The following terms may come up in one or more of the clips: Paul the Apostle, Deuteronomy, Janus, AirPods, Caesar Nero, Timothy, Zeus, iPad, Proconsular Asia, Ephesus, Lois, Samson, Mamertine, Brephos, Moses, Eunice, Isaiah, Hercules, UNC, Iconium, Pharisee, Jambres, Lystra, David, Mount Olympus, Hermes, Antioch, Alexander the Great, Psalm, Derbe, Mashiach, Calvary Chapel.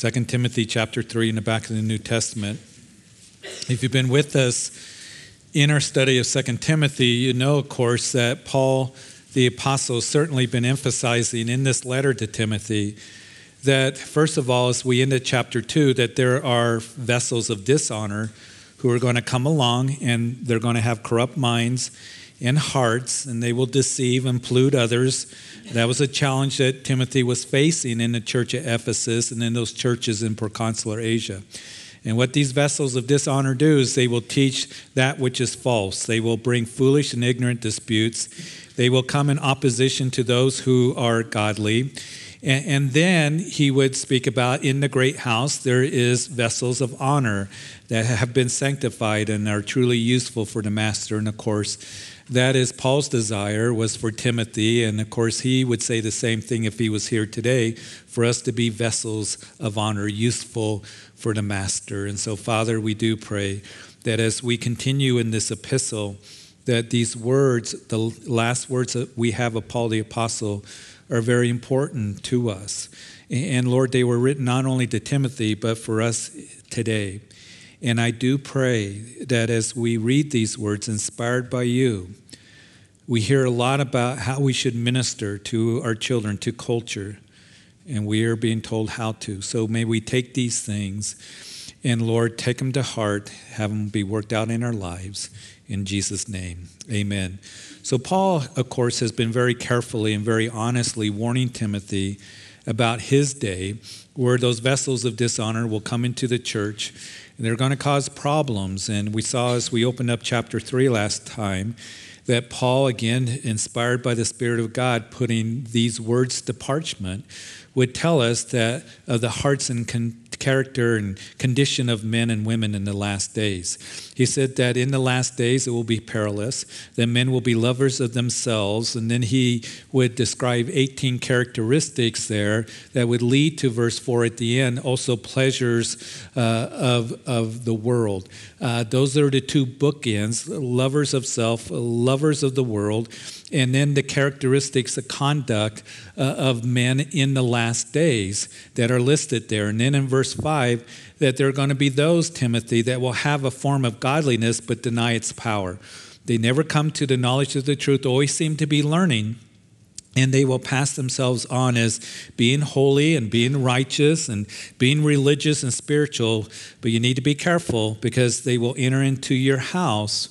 2 Timothy chapter 3 in the back of the New Testament. If you've been with us in our study of 2 Timothy, you know, of course, that Paul the Apostle has certainly been emphasizing in this letter to Timothy that, first of all, as we end at chapter 2, that there are vessels of dishonor who are going to come along, and they're going to have corrupt minds and hearts, and they will deceive and delude others. That was a challenge that Timothy was facing in the church at Ephesus and in those churches in Proconsular Asia. And what these vessels of dishonor do is they will teach that which is false. They will bring foolish and ignorant disputes. They will come in opposition to those who are godly. And then he would speak about, in the great house, there is vessels of honor that have been sanctified and are truly useful for the master. And of course, that is Paul's desire was for Timothy. And of course, he would say the same thing if he was here today, for us to be vessels of honor, useful for the master. And so, Father, we do pray that as we continue in this epistle, that these words, the last words that we have of Paul the Apostle, are very important to us. And Lord, they were written not only to Timothy, but for us today. And I do pray that as we read these words inspired by you, we hear a lot about how we should minister to our children, to culture, and we are being told how to. So may we take these things and, Lord, take them to heart, have them be worked out in our lives. In Jesus' name, amen. So Paul, of course, has been very carefully and very honestly warning Timothy about his day where those vessels of dishonor will come into the church, and they're going to cause problems. And we saw as we opened up chapter 3 last time that Paul, again, inspired by the Spirit of God, putting these words to parchment, would tell us that of the hearts and character and condition of men and women in the last days. He said that in the last days it will be perilous, that men will be lovers of themselves, and then he would describe 18 characteristics there that would lead to verse 4 at the end, also pleasures of the world. Those are the two bookends, lovers of self, lovers of the world, and then the characteristics, the conduct of men in the last days that are listed there. And then in verse 5, that there are going to be those, Timothy, that will have a form of godliness but deny its power. They never come to the knowledge of the truth, always seem to be learning, and they will pass themselves on as being holy and being righteous and being religious and spiritual. But you need to be careful because they will enter into your house.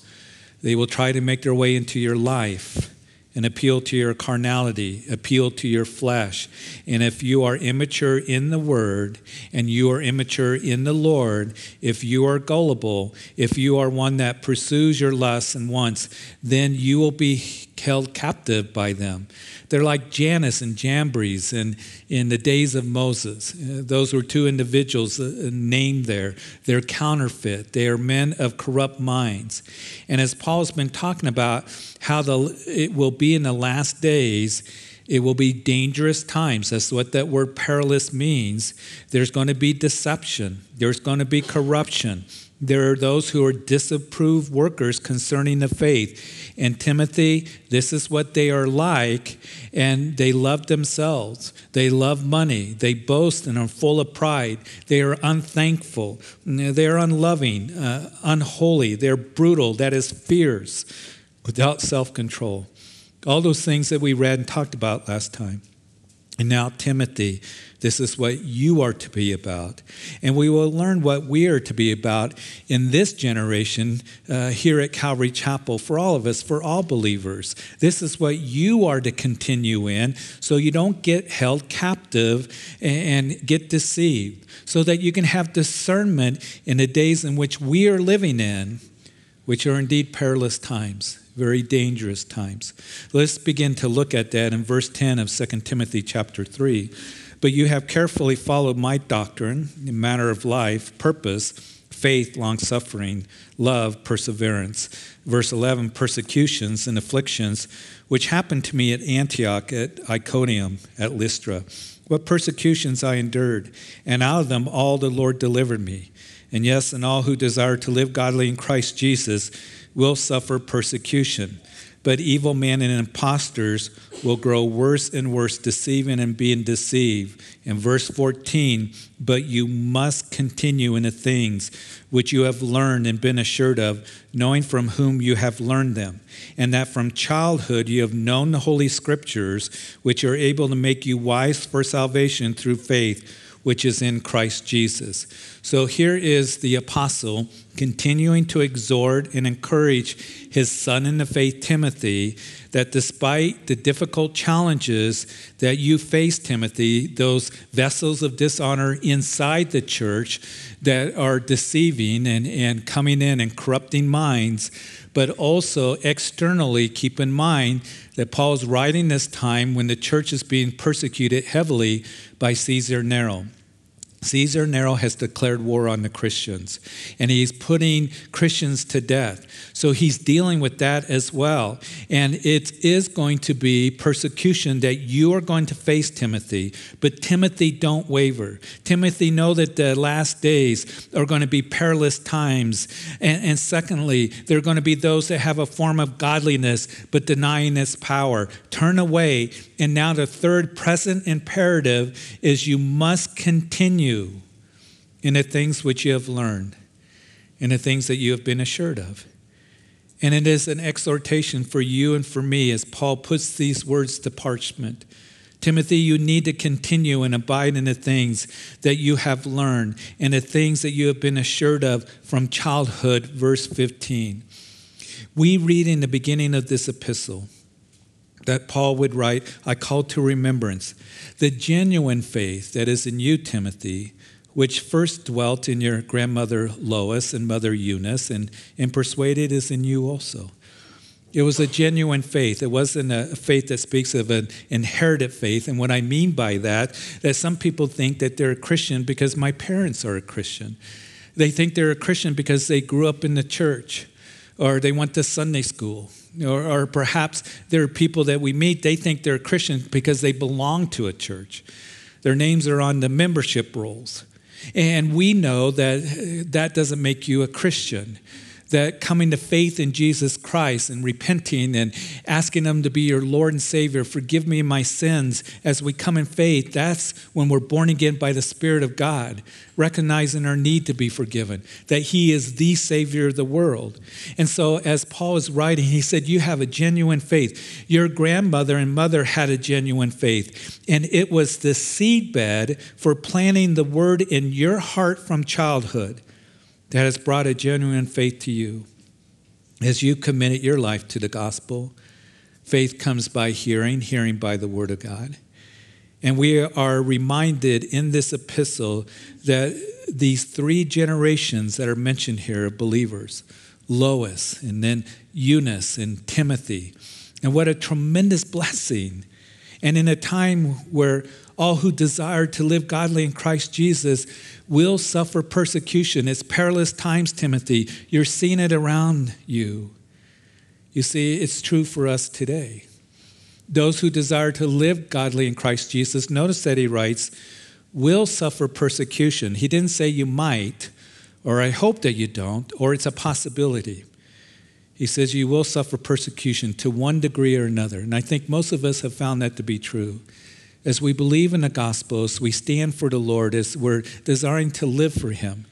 They will try to make their way into your life and appeal to your carnality, appeal to your flesh. And if you are immature in the word and you are immature in the Lord, if you are gullible, if you are one that pursues your lusts and wants, then you will be held captive by them. They're like Janus and Jambres in the days of Moses. Those were two individuals named there. They're counterfeit. They are men of corrupt minds. And as Paul's been talking about how it will be in the last days, it will be dangerous times. That's what that word perilous means. There's going to be deception. There's going to be corruption. There are those who are disapproved workers concerning the faith. And Timothy, this is what they are like. And they love themselves. They love money. They boast and are full of pride. They are unthankful. They are unloving, unholy. They're brutal. That is fierce, without self-control. All those things that we read and talked about last time. And now, Timothy, this is what you are to be about. And we will learn what we are to be about in this generation here at Calvary Chapel for all of us, for all believers. This is what you are to continue in so you don't get held captive and get deceived, so that you can have discernment in the days in which we are living in, which are indeed perilous times, very dangerous times. Let's begin to look at that in verse 10 of 2 Timothy chapter 3. But you have carefully followed my doctrine, the manner of life, purpose, faith, long-suffering, love, perseverance. Verse 11, persecutions and afflictions, which happened to me at Antioch, at Iconium, at Lystra. What persecutions I endured, and out of them all the Lord delivered me. And yes, and all who desire to live godly in Christ Jesus will suffer persecution. But evil men and impostors will grow worse and worse, deceiving and being deceived. In verse 14, but you must continue in the things which you have learned and been assured of, knowing from whom you have learned them, and that from childhood you have known the Holy Scriptures, which are able to make you wise for salvation through faith, which is in Christ Jesus. So here is the apostle continuing to exhort and encourage his son in the faith, Timothy, that despite the difficult challenges that you face, Timothy, those vessels of dishonor inside the church that are deceiving and coming in and corrupting minds, but also externally, keep in mind that Paul's writing this time when the church is being persecuted heavily by Caesar Nero. Caesar Nero has declared war on the Christians, and he's putting Christians to death. So he's dealing with that as well. And it is going to be persecution that you are going to face, Timothy. But Timothy, don't waver. Timothy, know that the last days are going to be perilous times. And secondly, there are going to be those that have a form of godliness, but denying its power. Turn away. And now the third present imperative is you must continue in the things which you have learned, in the things that you have been assured of. And it is an exhortation for you and for me as Paul puts these words to parchment. Timothy, you need to continue and abide in the things that you have learned and the things that you have been assured of from childhood, verse 15. We read in the beginning of this epistle that Paul would write, I call to remembrance the genuine faith that is in you, Timothy, which first dwelt in your grandmother Lois and mother Eunice, and persuaded is in you also. It was a genuine faith. It wasn't a faith that speaks of an inherited faith. And what I mean by that some people think that they're a Christian because my parents are a Christian. They think they're a Christian because they grew up in the church, or they went to Sunday school. Or perhaps there are people that we meet, they think they're Christian because they belong to a church. Their names are on the membership rolls. And we know that doesn't make you a Christian. That coming to faith in Jesus Christ and repenting and asking him to be your Lord and Savior, forgive me my sins, as we come in faith, that's when we're born again by the Spirit of God, recognizing our need to be forgiven, that he is the Savior of the world. And so as Paul is writing, he said, you have a genuine faith. Your grandmother and mother had a genuine faith, and it was the seedbed for planting the word in your heart from childhood that has brought a genuine faith to you. As you committed your life to the gospel, faith comes by hearing, hearing by the word of God. And we are reminded in this epistle that these three generations that are mentioned here of believers, Lois and then Eunice and Timothy, and what a tremendous blessing. And in a time where all who desire to live godly in Christ Jesus will suffer persecution. It's perilous times, Timothy. You're seeing it around you. You see, it's true for us today. Those who desire to live godly in Christ Jesus, notice that he writes, will suffer persecution. He didn't say you might, or I hope that you don't, or it's a possibility. He says you will suffer persecution to one degree or another. And I think most of us have found that to be true. As we believe in the gospel, as we stand for the Lord, as we're desiring to live for him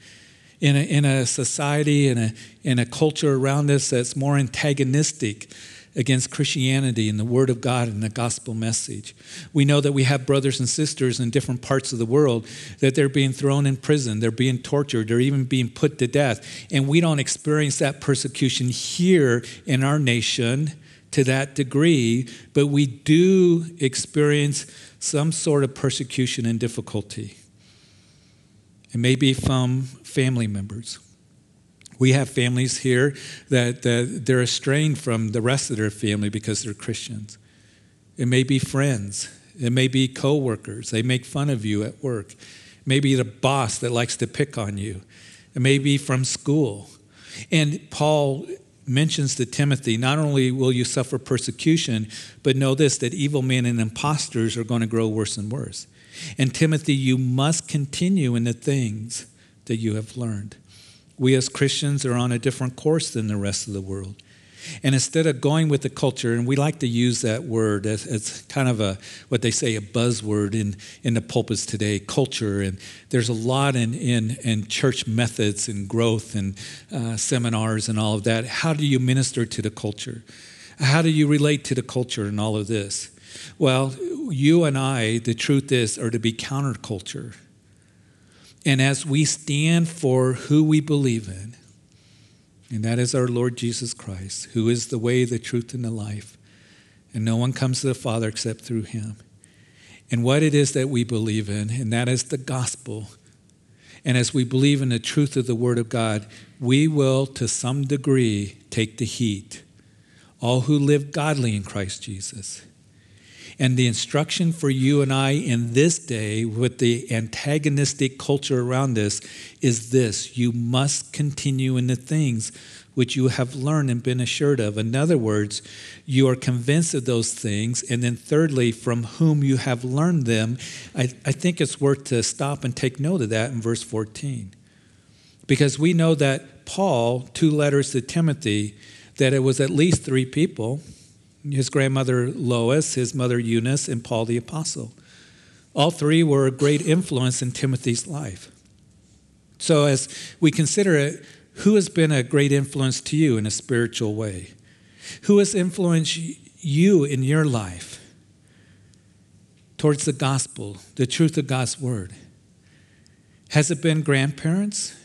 in a society, in a culture around us that's more antagonistic against Christianity and the word of God and the gospel message. We know that we have brothers and sisters in different parts of the world, that they're being thrown in prison, they're being tortured, they're even being put to death. And we don't experience that persecution here in our nation to that degree, but we do experience some sort of persecution and difficulty. It may be from family members. We have families here that they're estranged from the rest of their family because they're Christians. It may be friends. It may be co-workers. They make fun of you at work. Maybe the boss that likes to pick on you. It may be from school. And Paul mentions to Timothy, not only will you suffer persecution, but know this, that evil men and impostors are going to grow worse and worse. And Timothy, you must continue in the things that you have learned. We as Christians are on a different course than the rest of the world. And instead of going with the culture, and we like to use that word as kind of a, what they say, a buzzword in the pulpits today, culture. And there's a lot in church methods and growth and seminars and all of that. How do you minister to the culture? How do you relate to the culture and all of this? Well, you and I, the truth is, are to be counterculture. And as we stand for who we believe in, and that is our Lord Jesus Christ, who is the way, the truth, and the life. And no one comes to the Father except through him. And what it is that we believe in, and that is the gospel. And as we believe in the truth of the Word of God, we will, to some degree, take the heat. All who live godly in Christ Jesus. And the instruction for you and I in this day with the antagonistic culture around us is this: you must continue in the things which you have learned and been assured of. In other words, you are convinced of those things. And then thirdly, from whom you have learned them. I think it's worth to stop and take note of that in verse 14. Because we know that Paul, 2 letters to Timothy, that it was at least 3 people, his grandmother Lois, his mother Eunice, and Paul the Apostle. All 3 were a great influence in Timothy's life. So as we consider it, who has been a great influence to you in a spiritual way? Who has influenced you in your life towards the gospel, the truth of God's word? Has it been grandparents,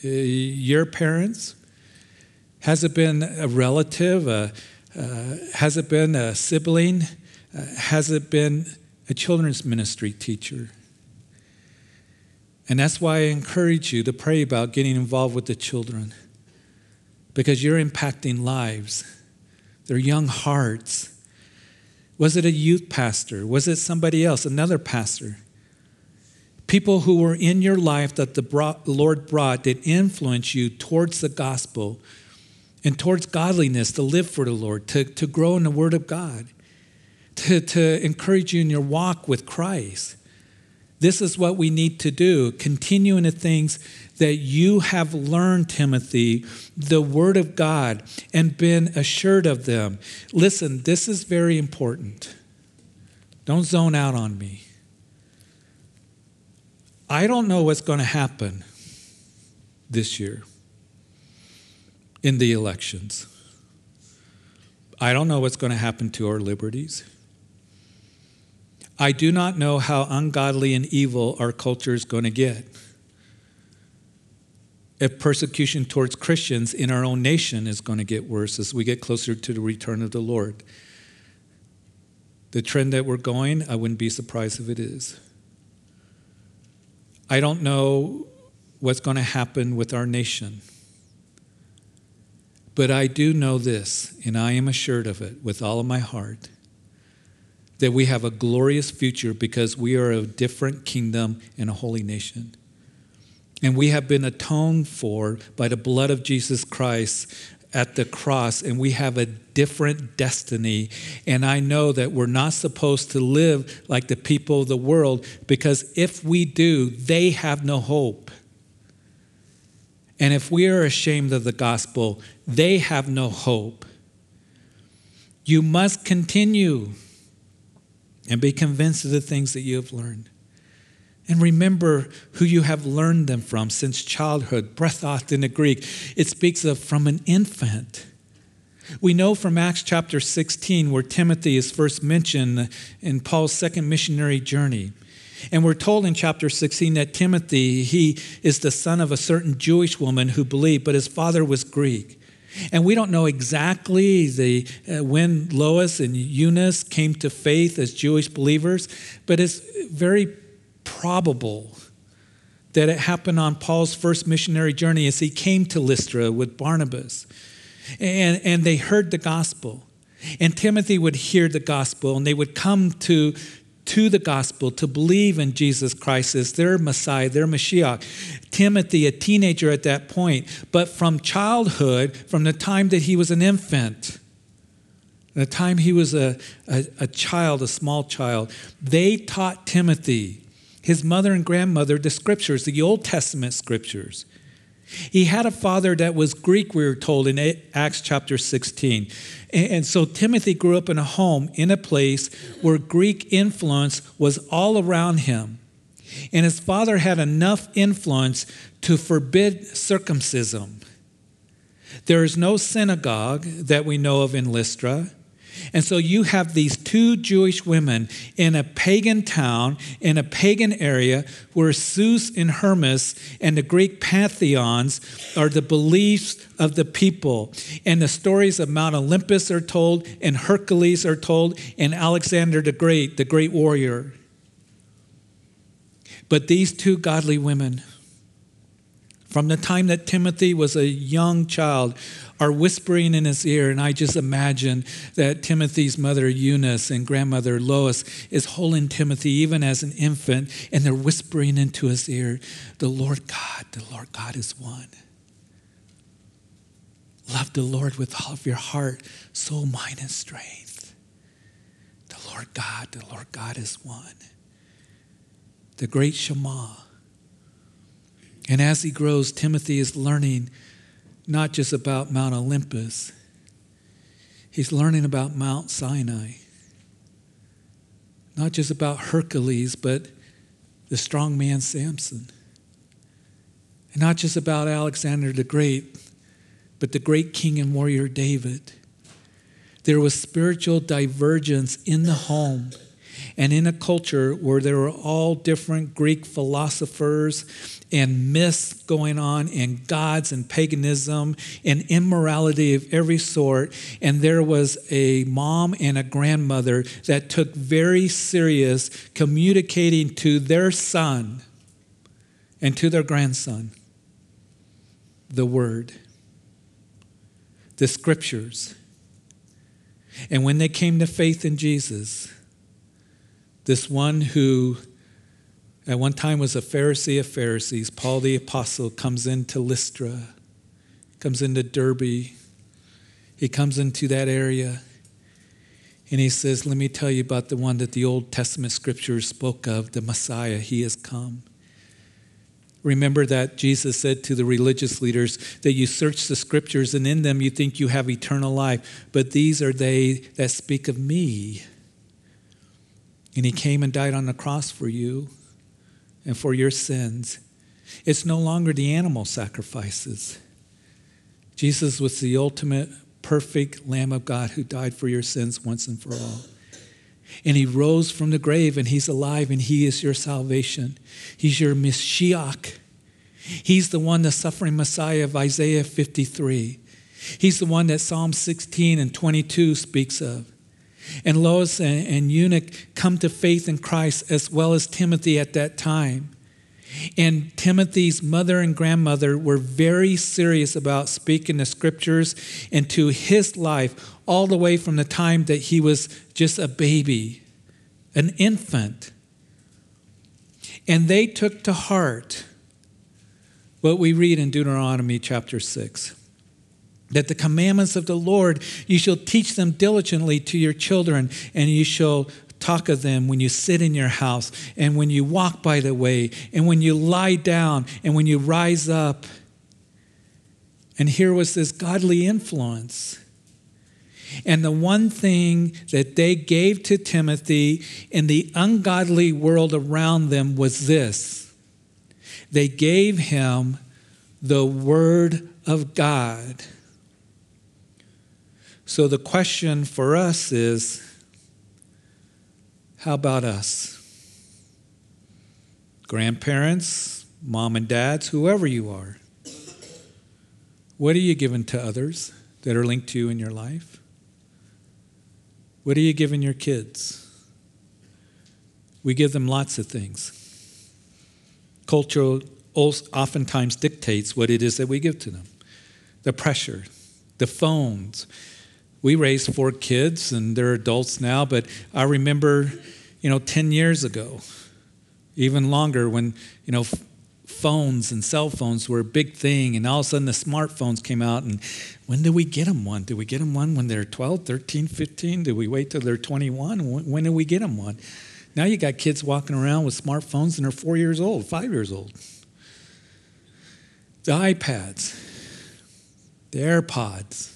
your parents? Has it been a relative, has it been a sibling? Has it been a children's ministry teacher? And that's why I encourage you to pray about getting involved with the children, because you're impacting lives, their young hearts. Was it a youth pastor? Was it somebody else, another pastor? People who were in your life that the Lord brought that influenced you towards the gospel and towards godliness, to live for the Lord, to grow in the Word of God, to encourage you in your walk with Christ. This is what we need to do. Continue in the things that you have learned, Timothy, the Word of God, and been assured of them. Listen, this is very important. Don't zone out on me. I don't know what's going to happen this year. In the elections. I don't know what's going to happen to our liberties. I do not know how ungodly and evil our culture is going to get. If persecution towards Christians in our own nation is going to get worse as we get closer to the return of the Lord. The trend that we're going, I wouldn't be surprised if it is. I don't know what's going to happen with our nation. But I do know this, and I am assured of it with all of my heart, that we have a glorious future because we are a different kingdom and a holy nation. And we have been atoned for by the blood of Jesus Christ at the cross, and we have a different destiny. And I know that we're not supposed to live like the people of the world, because if we do, they have no hope. And if we are ashamed of the gospel, they have no hope. You must continue and be convinced of the things that you have learned. And remember who you have learned them from since childhood. Brephos in the Greek, it speaks of from an infant. We know from Acts chapter 16 where Timothy is first mentioned in Paul's second missionary journey. And we're told in chapter 16 that Timothy, he is the son of a certain Jewish woman who believed, but his father was Greek. And we don't know exactly when Lois and Eunice came to faith as Jewish believers, but it's very probable that it happened on Paul's first missionary journey as he came to Lystra with Barnabas. And they heard the gospel. And Timothy would hear the gospel, and they would come to the gospel, to believe in Jesus Christ as their Messiah, their Mashiach. Timothy, a teenager at that point, but from childhood, from the time that he was an infant, the time he was a child, a small child, they taught Timothy, his mother and grandmother, the scriptures, the Old Testament scriptures. He had a father that was Greek, we were told in Acts chapter 16. And so Timothy grew up in a home, in a place where Greek influence was all around him. And his father had enough influence to forbid circumcision. There is no synagogue that we know of in Lystra. And so you have these two Jewish women in a pagan town, in a pagan area, where Zeus and Hermes and the Greek pantheons are the beliefs of the people. And the stories of Mount Olympus are told, and Hercules are told, and Alexander the great warrior. But these two godly women, from the time that Timothy was a young child, are whispering in his ear. And I just imagine that Timothy's mother, Eunice, and grandmother, Lois, is holding Timothy even as an infant, and they're whispering into his ear, the Lord God is one. Love the Lord with all of your heart, soul, mind, and strength. The Lord God is one. The great Shema. And as he grows, Timothy is learning not just about Mount Olympus. He's learning about Mount Sinai. Not just about Hercules, but the strong man Samson. And not just about Alexander the Great, but the great king and warrior David. There was spiritual divergence in the home. And in a culture where there were all different Greek philosophers and myths going on, and gods and paganism and immorality of every sort, and there was a mom and a grandmother that took very serious communicating to their son and to their grandson the word, the scriptures. And when they came to faith in Jesus, this one who at one time was a Pharisee of Pharisees, Paul the Apostle, comes into Lystra, comes into Derbe. He comes into that area, and he says, let me tell you about the one that the Old Testament scriptures spoke of, the Messiah. He has come. Remember that Jesus said to the religious leaders that you search the scriptures, and in them you think you have eternal life, but these are they that speak of me. And he came and died on the cross for you and for your sins. It's no longer the animal sacrifices. Jesus was the ultimate, perfect Lamb of God who died for your sins once and for all. And he rose from the grave, and he's alive, and he is your salvation. He's your Mashiach. He's the one, the suffering Messiah of Isaiah 53. He's the one that Psalm 16 and 22 speaks of. And Lois and Eunice come to faith in Christ, as well as Timothy at that time. And Timothy's mother and grandmother were very serious about speaking the scriptures into his life all the way from the time that he was just a baby, an infant. And they took to heart what we read in Deuteronomy chapter 6. That the commandments of the Lord, you shall teach them diligently to your children, and you shall talk of them when you sit in your house, and when you walk by the way, and when you lie down, and when you rise up. And here was this godly influence. And the one thing that they gave to Timothy in the ungodly world around them was this. They gave him the word of God. So the question for us is, how about us? Grandparents, mom and dads, whoever you are. What are you giving to others that are linked to you in your life? What are you giving your kids? We give them lots of things. Culture oftentimes dictates what it is that we give to them. The pressure, the phones. We raised 4 kids, and they're adults now, but I remember, 10 years ago, even longer, when, phones and cell phones were a big thing, and all of a sudden the smartphones came out, and when did we get them one? Did we get them one when they're 12, 13, 15? Did we wait till they're 21? When did we get them one? Now you got kids walking around with smartphones, and they're 4 years old, 5 years old. the iPads, the AirPods.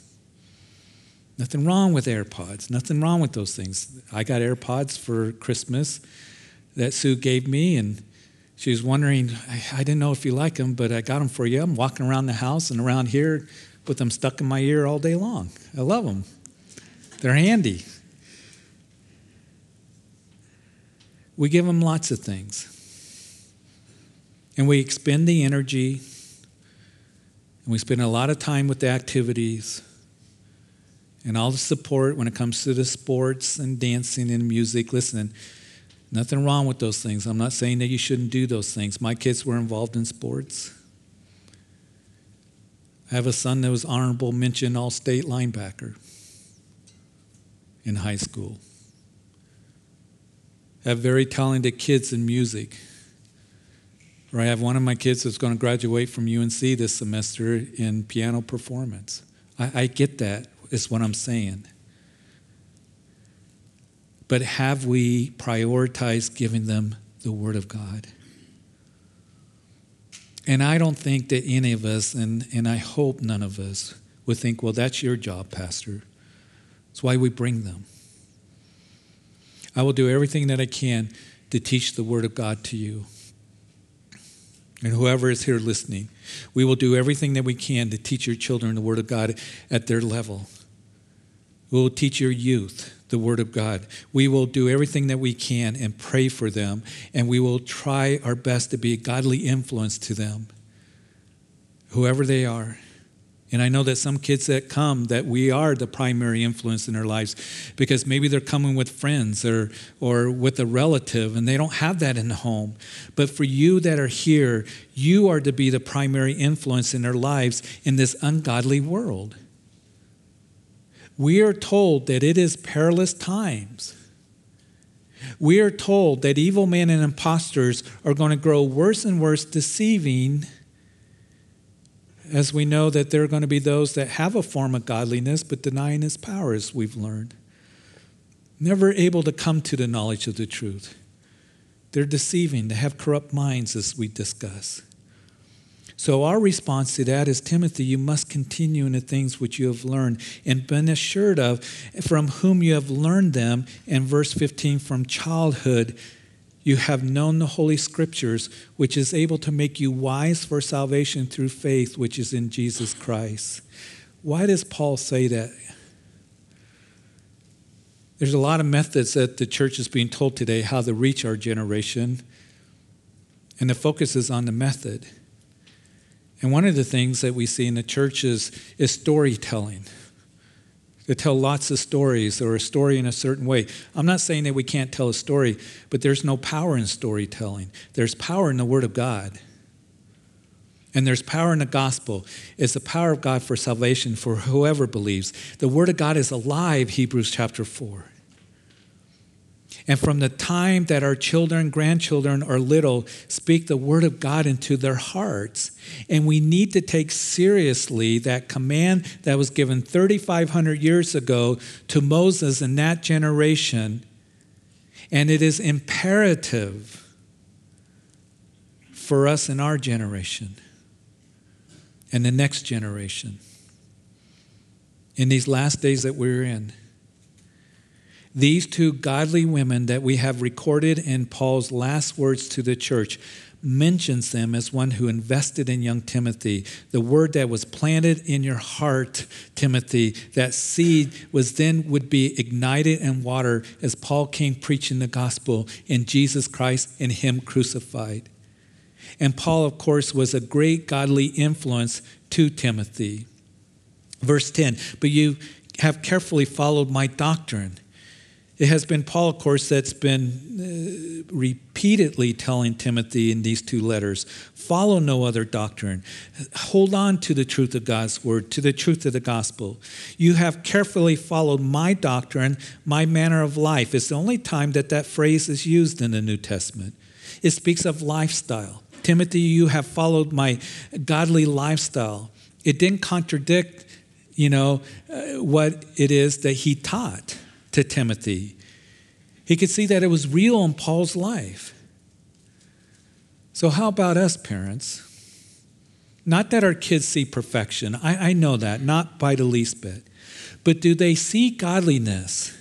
Nothing wrong with AirPods. Nothing wrong with those things. I got AirPods for Christmas that Sue gave me, and she was wondering, I didn't know if you like them, but I got them for you. I'm walking around the house and around here with them stuck in my ear all day long. I love them. They're handy. We give them lots of things. And we expend the energy, and we spend a lot of time with the activities and all the support when it comes to the sports and dancing and music. Listen, nothing wrong with those things. I'm not saying that you shouldn't do those things. My kids were involved in sports. I have a son that was honorable mention all-state linebacker in high school. I have very talented kids in music. Or I have one of my kids that's going to graduate from UNC this semester in piano performance. I get that. Is what I'm saying. But have we prioritized giving them the Word of God? And I don't think that any of us, and I hope none of us, would think, well, that's your job, Pastor. That's why we bring them. I will do everything that I can to teach the Word of God to you. And whoever is here listening, we will do everything that we can to teach your children the Word of God at their level. We will teach your youth the Word of God. We will do everything that we can and pray for them, and we will try our best to be a godly influence to them, whoever they are. And I know that some kids that come, that we are the primary influence in their lives, because maybe they're coming with friends or with a relative, and they don't have that in the home. But for you that are here, you are to be the primary influence in their lives in this ungodly world. We are told that it is perilous times. We are told that evil men and impostors are going to grow worse and worse, deceiving, as we know that there are going to be those that have a form of godliness but denying its power, as we've learned. Never able to come to the knowledge of the truth. They're deceiving. They have corrupt minds, as we discuss. So our response to that is, Timothy, you must continue in the things which you have learned and been assured of, from whom you have learned them. And verse 15, from childhood, you have known the Holy Scriptures, which is able to make you wise for salvation through faith, which is in Jesus Christ. Why does Paul say that? There's a lot of methods that the church is being told today how to reach our generation, and the focus is on the method. And one of the things that we see in the church is storytelling. They tell lots of stories, or a story in a certain way. I'm not saying that we can't tell a story, but there's no power in storytelling. There's power in the Word of God. And there's power in the gospel. It's the power of God for salvation for whoever believes. The Word of God is alive, Hebrews chapter 4. And from the time that our children, grandchildren are little, speak the Word of God into their hearts. And we need to take seriously that command that was given 3,500 years ago to Moses in that generation. And it is imperative for us in our generation and the next generation in these last days that we're in. These two godly women that we have recorded in Paul's last words to the church mentions them as one who invested in young Timothy. The word that was planted in your heart, Timothy, that seed was then would be ignited in water as Paul came preaching the gospel in Jesus Christ and him crucified. And Paul, of course, was a great godly influence to Timothy. Verse 10, but you have carefully followed my doctrine. It has been Paul, of course, that's been repeatedly telling Timothy in these two letters, follow no other doctrine. Hold on to the truth of God's word, to the truth of the gospel. You have carefully followed my doctrine, my manner of life. It's the only time that that phrase is used in the New Testament. It speaks of lifestyle. Timothy, you have followed my godly lifestyle. It didn't contradict, what it is that he taught to Timothy. He could see that it was real in Paul's life. So how about us, parents? Not that our kids see perfection. I know that, not by the least bit. But do they see godliness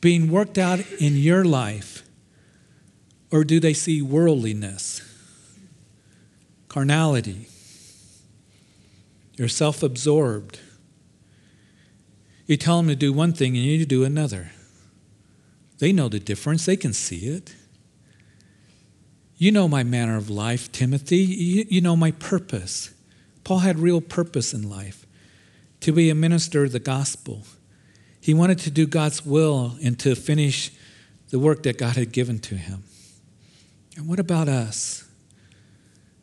being worked out in your life? Or do they see worldliness, carnality? You're self-absorbed. You tell them to do one thing and you do another. They know the difference. They can see it. You know my manner of life, Timothy. You know my purpose. Paul had real purpose in life, to be a minister of the gospel. He wanted to do God's will and to finish the work that God had given to him. And what about us?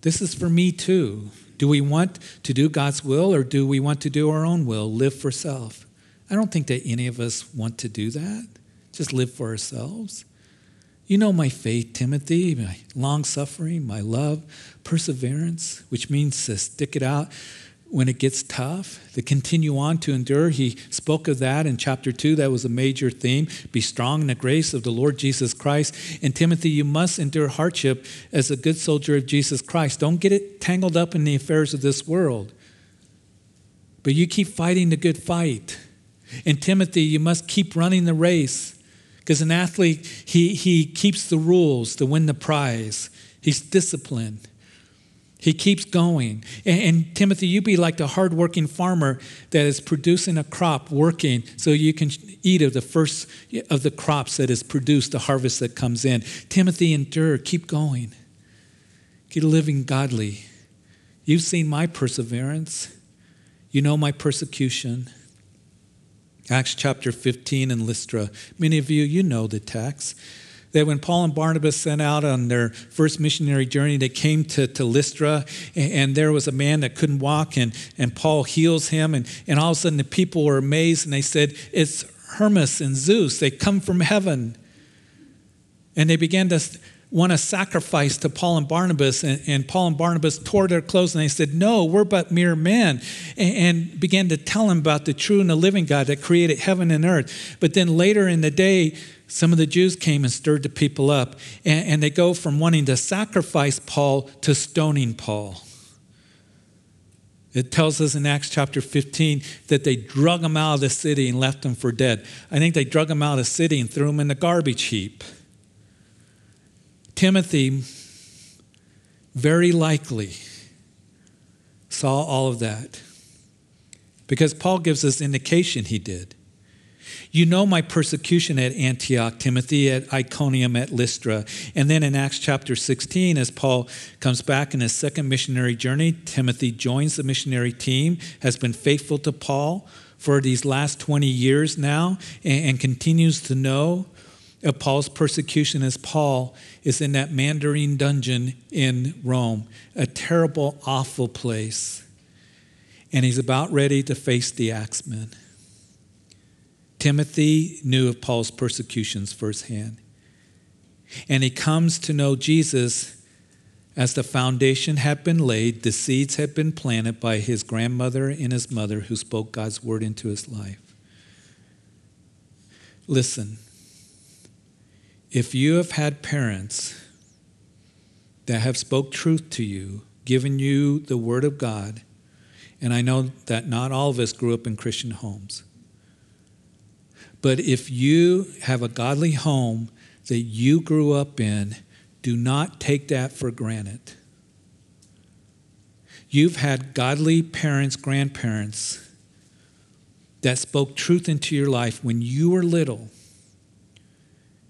This is for me too. Do we want to do God's will, or do we want to do our own will, live for self? I don't think that any of us want to do that, just live for ourselves. You know my faith, Timothy, my long-suffering, my love, perseverance, which means to stick it out when it gets tough, to continue on, to endure. He spoke of that in chapter 2. That was a major theme. Be strong in the grace of the Lord Jesus Christ. And Timothy, you must endure hardship as a good soldier of Jesus Christ. Don't get it tangled up in the affairs of this world. But you keep fighting the good fight. And Timothy, you must keep running the race. Because an athlete, he keeps the rules to win the prize. He's disciplined. He keeps going. And Timothy, you be like the hardworking farmer that is producing a crop, working so you can eat of the first of the crops that is produced, the harvest that comes in. Timothy, endure. Keep going. Keep living godly. You've seen my perseverance. You know my persecution. Acts chapter 15 in Lystra. Many of you, you know the text. That when Paul and Barnabas sent out on their first missionary journey, they came to Lystra, and there was a man that couldn't walk, and Paul heals him, and all of a sudden the people were amazed, and they said, it's Hermes and Zeus. They come from heaven. And they began to want to sacrifice to Paul and Barnabas, and Paul and Barnabas tore their clothes, and they said, no, we're but mere men, and began to tell him about the true and the living God that created heaven and earth. But then later in the day, some of the Jews came and stirred the people up, and they go from wanting to sacrifice Paul to stoning Paul. It tells us in Acts chapter 15 that they drug him out of the city and left him for dead. I think they drug him out of the city and threw him in the garbage heap. Timothy, very likely, saw all of that, because Paul gives us indication he did. You know my persecution at Antioch, Timothy, at Iconium, at Lystra. And then in Acts chapter 16, as Paul comes back in his second missionary journey, Timothy joins the missionary team, has been faithful to Paul for these last 20 years now, and continues to know of Paul's persecution as Paul is in that Mamertine dungeon in Rome, a terrible, awful place. And he's about ready to face the axemen. Timothy knew of Paul's persecutions firsthand. And he comes to know Jesus as the foundation had been laid, the seeds had been planted by his grandmother and his mother, who spoke God's word into his life. Listen, if you have had parents that have spoke truth to you, given you the word of God, and I know that not all of us grew up in Christian homes, but if you have a godly home that you grew up in, do not take that for granted. You've had godly parents, grandparents that spoke truth into your life when you were little,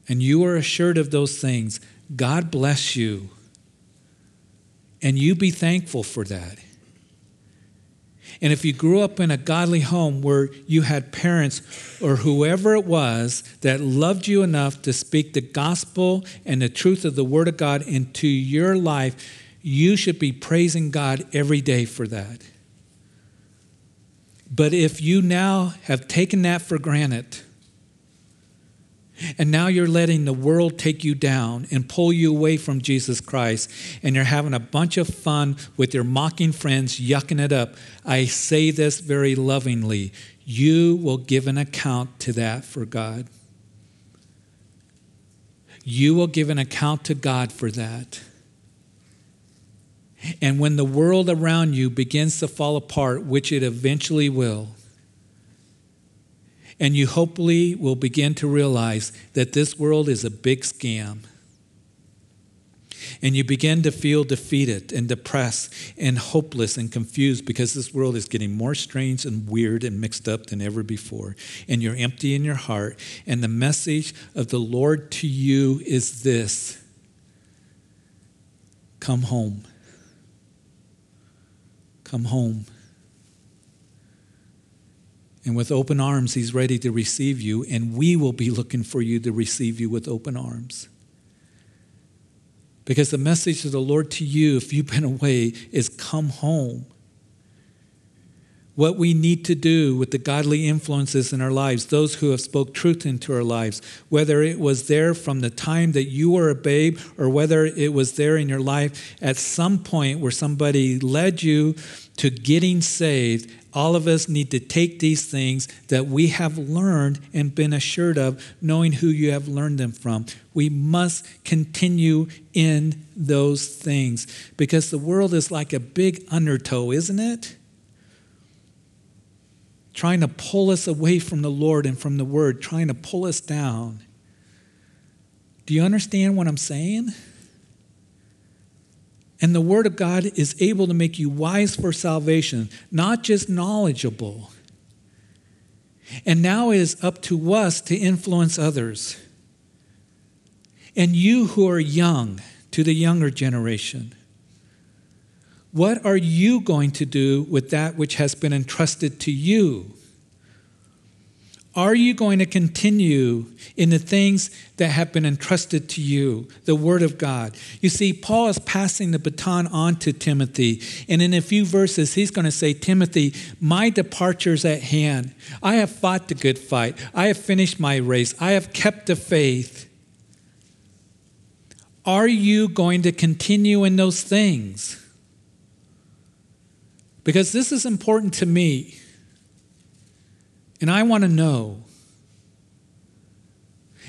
and you were assured of those things. God bless you, and you be thankful for that. And if you grew up in a godly home where you had parents or whoever it was that loved you enough to speak the gospel and the truth of the word of God into your life, you should be praising God every day for that. But if you now have taken that for granted, and now you're letting the world take you down and pull you away from Jesus Christ, and you're having a bunch of fun with your mocking friends, yucking it up, I say this very lovingly, you will give an account to that for God. You will give an account to God for that. And when the world around you begins to fall apart, which it eventually will, and you hopefully will begin to realize that this world is a big scam, and you begin to feel defeated and depressed and hopeless and confused because this world is getting more strange and weird and mixed up than ever before. And you're empty in your heart. And the message of the Lord to you is this: come home. Come home. And with open arms, he's ready to receive you. And we will be looking for you to receive you with open arms. Because the message of the Lord to you, if you've been away, is come home. What we need to do with the godly influences in our lives, those who have spoke truth into our lives, whether it was there from the time that you were a babe or whether it was there in your life at some point where somebody led you to getting saved, all of us need to take these things that we have learned and been assured of, knowing who you have learned them from. We must continue in those things because the world is like a big undertow, isn't it? Trying to pull us away from the Lord and from the Word, trying to pull us down. Do you understand what I'm saying? And the Word of God is able to make you wise for salvation, not just knowledgeable. And now it is up to us to influence others. And you who are young, to the younger generation, what are you going to do with that which has been entrusted to you? Are you going to continue in the things that have been entrusted to you, the Word of God? You see, Paul is passing the baton on to Timothy. And in a few verses, he's going to say, Timothy, my departure's at hand. I have fought the good fight. I have finished my race. I have kept the faith. Are you going to continue in those things? Because this is important to me. And I want to know.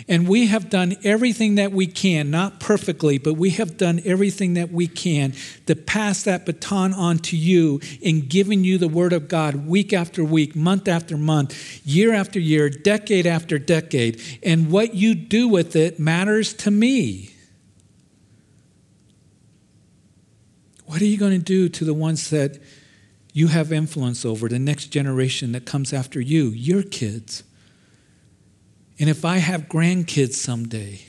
And we have done everything that we can, not perfectly, but we have done everything that we can to pass that baton on to you in giving you the Word of God week after week, month after month, year after year, decade after decade. And what you do with it matters to me. What are you going to do to the ones that you have influence over, the next generation that comes after you, your kids? And if I have grandkids someday,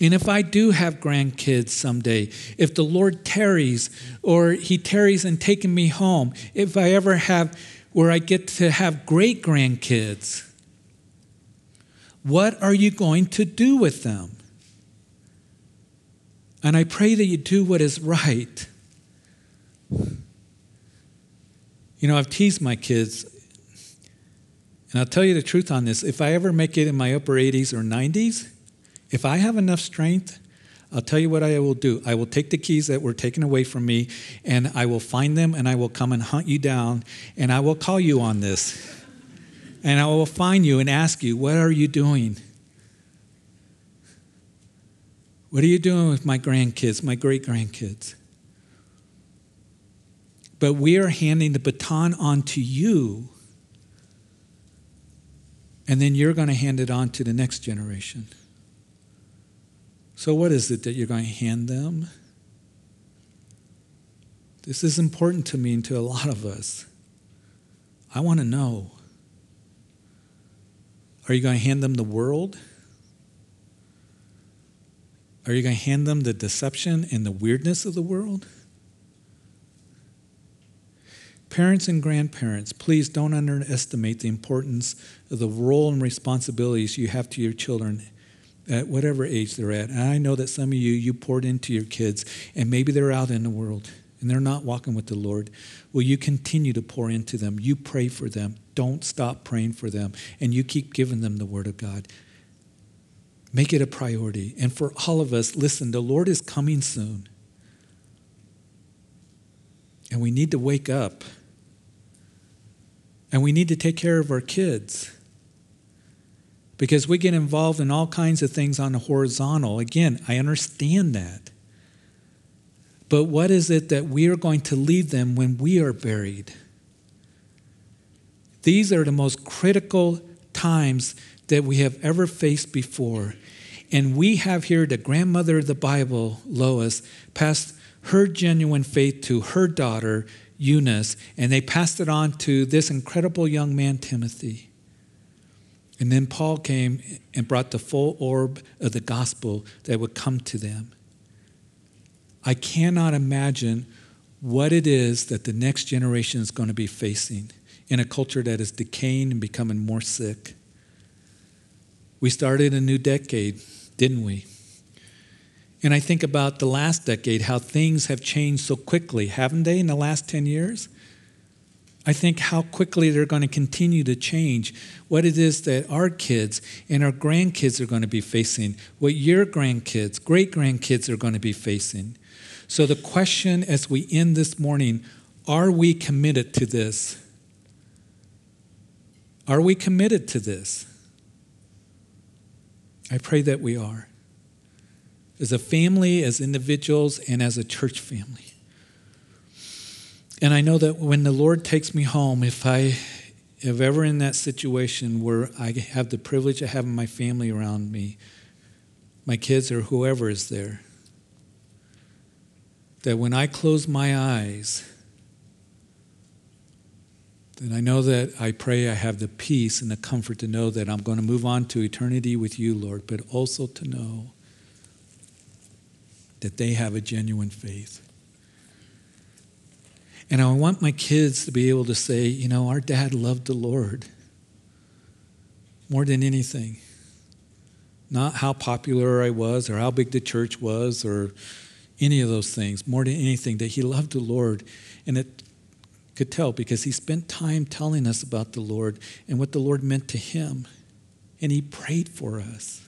and if I do have grandkids someday, if the Lord tarries or he tarries in taking me home, if I ever have where I get to have great grandkids, what are you going to do with them? And I pray that you do what is right. You know, I've teased my kids, and I'll tell you the truth on this. If I ever make it in my upper 80s or 90s, if I have enough strength, I'll tell you what I will do. I will take the keys that were taken away from me, and I will find them, and I will come and hunt you down, and I will call you on this. And I will find you and ask you, what are you doing? What are you doing with my grandkids, my great-grandkids? But we are handing the baton on to you, and then you're going to hand it on to the next generation. So what is it that you're going to hand them? This is important to me and to a lot of us. I want to know. Are you going to hand them the world? Are you going to hand them the deception and the weirdness of the world? Parents and grandparents, please don't underestimate the importance of the role and responsibilities you have to your children at whatever age they're at. And I know that some of you poured into your kids, and maybe they're out in the world, and they're not walking with the Lord. Will you continue to pour into them? You pray for them. Don't stop praying for them. And you keep giving them the Word of God. Make it a priority. And for all of us, listen, the Lord is coming soon. And we need to wake up. And we need to take care of our kids because we get involved in all kinds of things on the horizontal. Again, I understand that. But what is it that we are going to leave them when we are buried? These are the most critical times that we have ever faced before. And we have here the grandmother of the Bible, Lois, passed her genuine faith to her daughter, Eunice, and they passed it on to this incredible young man, Timothy. And then Paul came and brought the full orb of the gospel that would come to them. I cannot imagine what it is that the next generation is going to be facing in a culture that is decaying and becoming more sick. We started a new decade, didn't we? And I think about the last decade, how things have changed so quickly, haven't they, in the last 10 years? I think how quickly they're going to continue to change, what it is that our kids and our grandkids are going to be facing, what your grandkids, great-grandkids are going to be facing. So the question as we end this morning, are we committed to this? Are we committed to this? I pray that we are. As a family, as individuals, and as a church family. And I know that when the Lord takes me home, if ever in that situation where I have the privilege of having my family around me, my kids or whoever is there, that when I close my eyes, then I know that I pray I have the peace and the comfort to know that I'm going to move on to eternity with you, Lord, but also to know that they have a genuine faith. And I want my kids to be able to say, you know, our dad loved the Lord more than anything. Not how popular I was or how big the church was or any of those things. More than anything, that he loved the Lord. And it could tell because he spent time telling us about the Lord and what the Lord meant to him. And he prayed for us.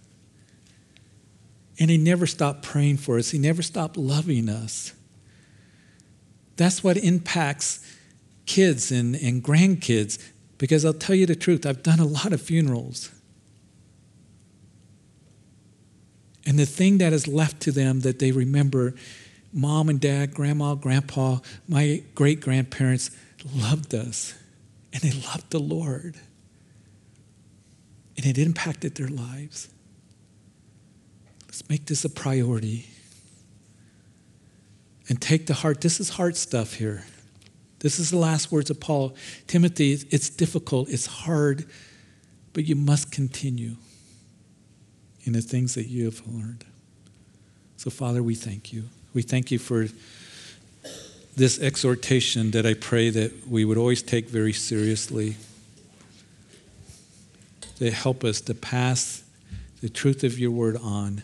And he never stopped praying for us. He never stopped loving us. That's what impacts kids and grandkids, because I'll tell you the truth, I've done a lot of funerals. And the thing that is left to them that they remember, mom and dad, grandma, grandpa, my great-grandparents loved us, and they loved the Lord. And it impacted their lives. Let's make this a priority. And take to heart. This is heart stuff here. This is the last words of Paul. Timothy, it's difficult, it's hard, but you must continue in the things that you have learned. So, Father, we thank you. We thank you for this exhortation that I pray that we would always take very seriously. That help us to pass the truth of your word on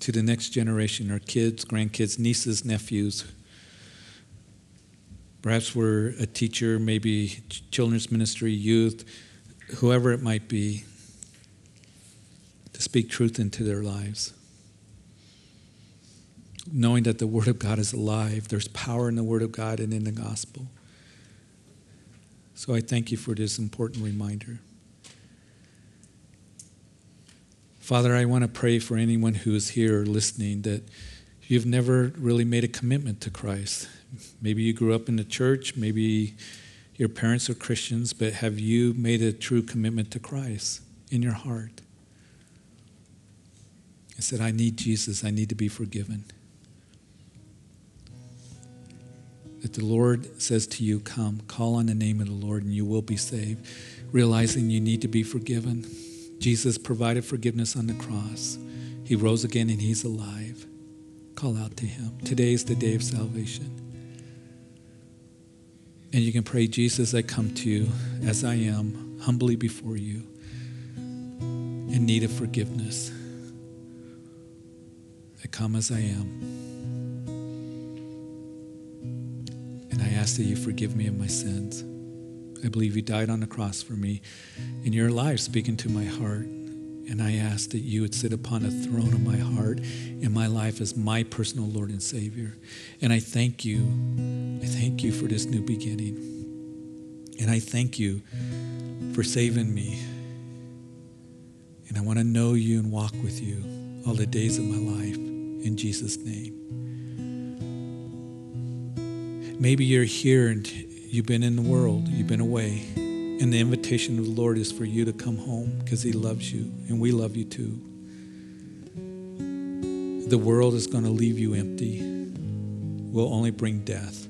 to the next generation, our kids, grandkids, nieces, nephews. Perhaps we're a teacher, maybe children's ministry, youth, whoever it might be, to speak truth into their lives. Knowing that the Word of God is alive, there's power in the Word of God and in the gospel. So I thank you for this important reminder. Father, I want to pray for anyone who is here listening that you've never really made a commitment to Christ. Maybe you grew up in the church, maybe your parents are Christians, but have you made a true commitment to Christ in your heart? I said, I need Jesus, I need to be forgiven. That the Lord says to you, come, call on the name of the Lord and you will be saved, realizing you need to be forgiven. Jesus provided forgiveness on the cross. He rose again and he's alive. Call out to him. Today is the day of salvation. And you can pray, Jesus, I come to you as I am, humbly before you, in need of forgiveness. I come as I am. And I ask that you forgive me of my sins. I believe you died on the cross for me, and you're alive speaking to my heart. And I ask that you would sit upon a throne of my heart and my life as my personal Lord and Savior. And I thank you. I thank you for this new beginning. And I thank you for saving me. And I want to know you and walk with you all the days of my life, in Jesus' name. Maybe you're here and you've been in the world, you've been away, and the invitation of the Lord is for you to come home because He loves you, and we love you too. The world is going to leave you empty. We'll only bring death.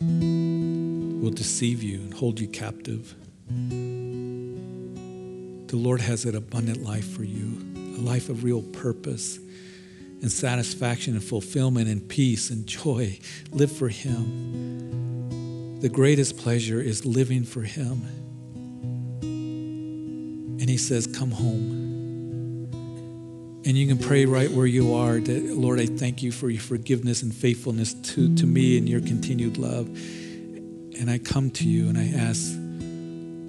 We'll deceive you and hold you captive. The Lord has an abundant life for you, a life of real purpose and satisfaction and fulfillment and peace and joy. Live for Him. The greatest pleasure is living for Him. And He says, come home. And you can pray right where you are that, Lord, I thank you for your forgiveness and faithfulness to me and your continued love. And I come to you and I ask,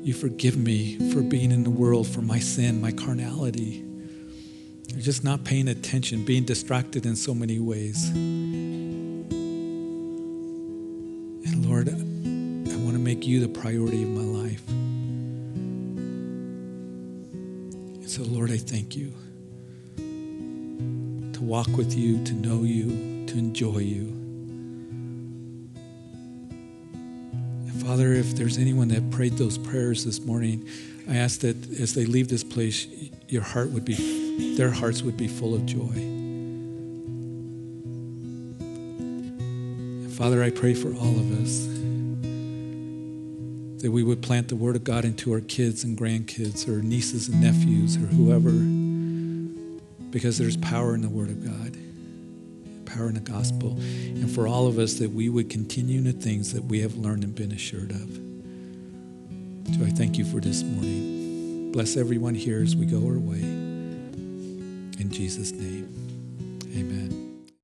you forgive me for being in the world, for my sin, my carnality. You're just not paying attention, being distracted in so many ways. And Lord, I want to make you the priority of my life. And so, Lord, I thank you to walk with you, to know you, to enjoy you. And Father, if there's anyone that prayed those prayers this morning, I ask that as they leave this place, their hearts would be full of joy. And Father, I pray for all of us that we would plant the Word of God into our kids and grandkids or nieces and nephews or whoever, because there's power in the Word of God, power in the gospel. And for all of us, that we would continue the things that we have learned and been assured of. So I thank you for this morning. Bless everyone here as we go our way. In Jesus' name, amen.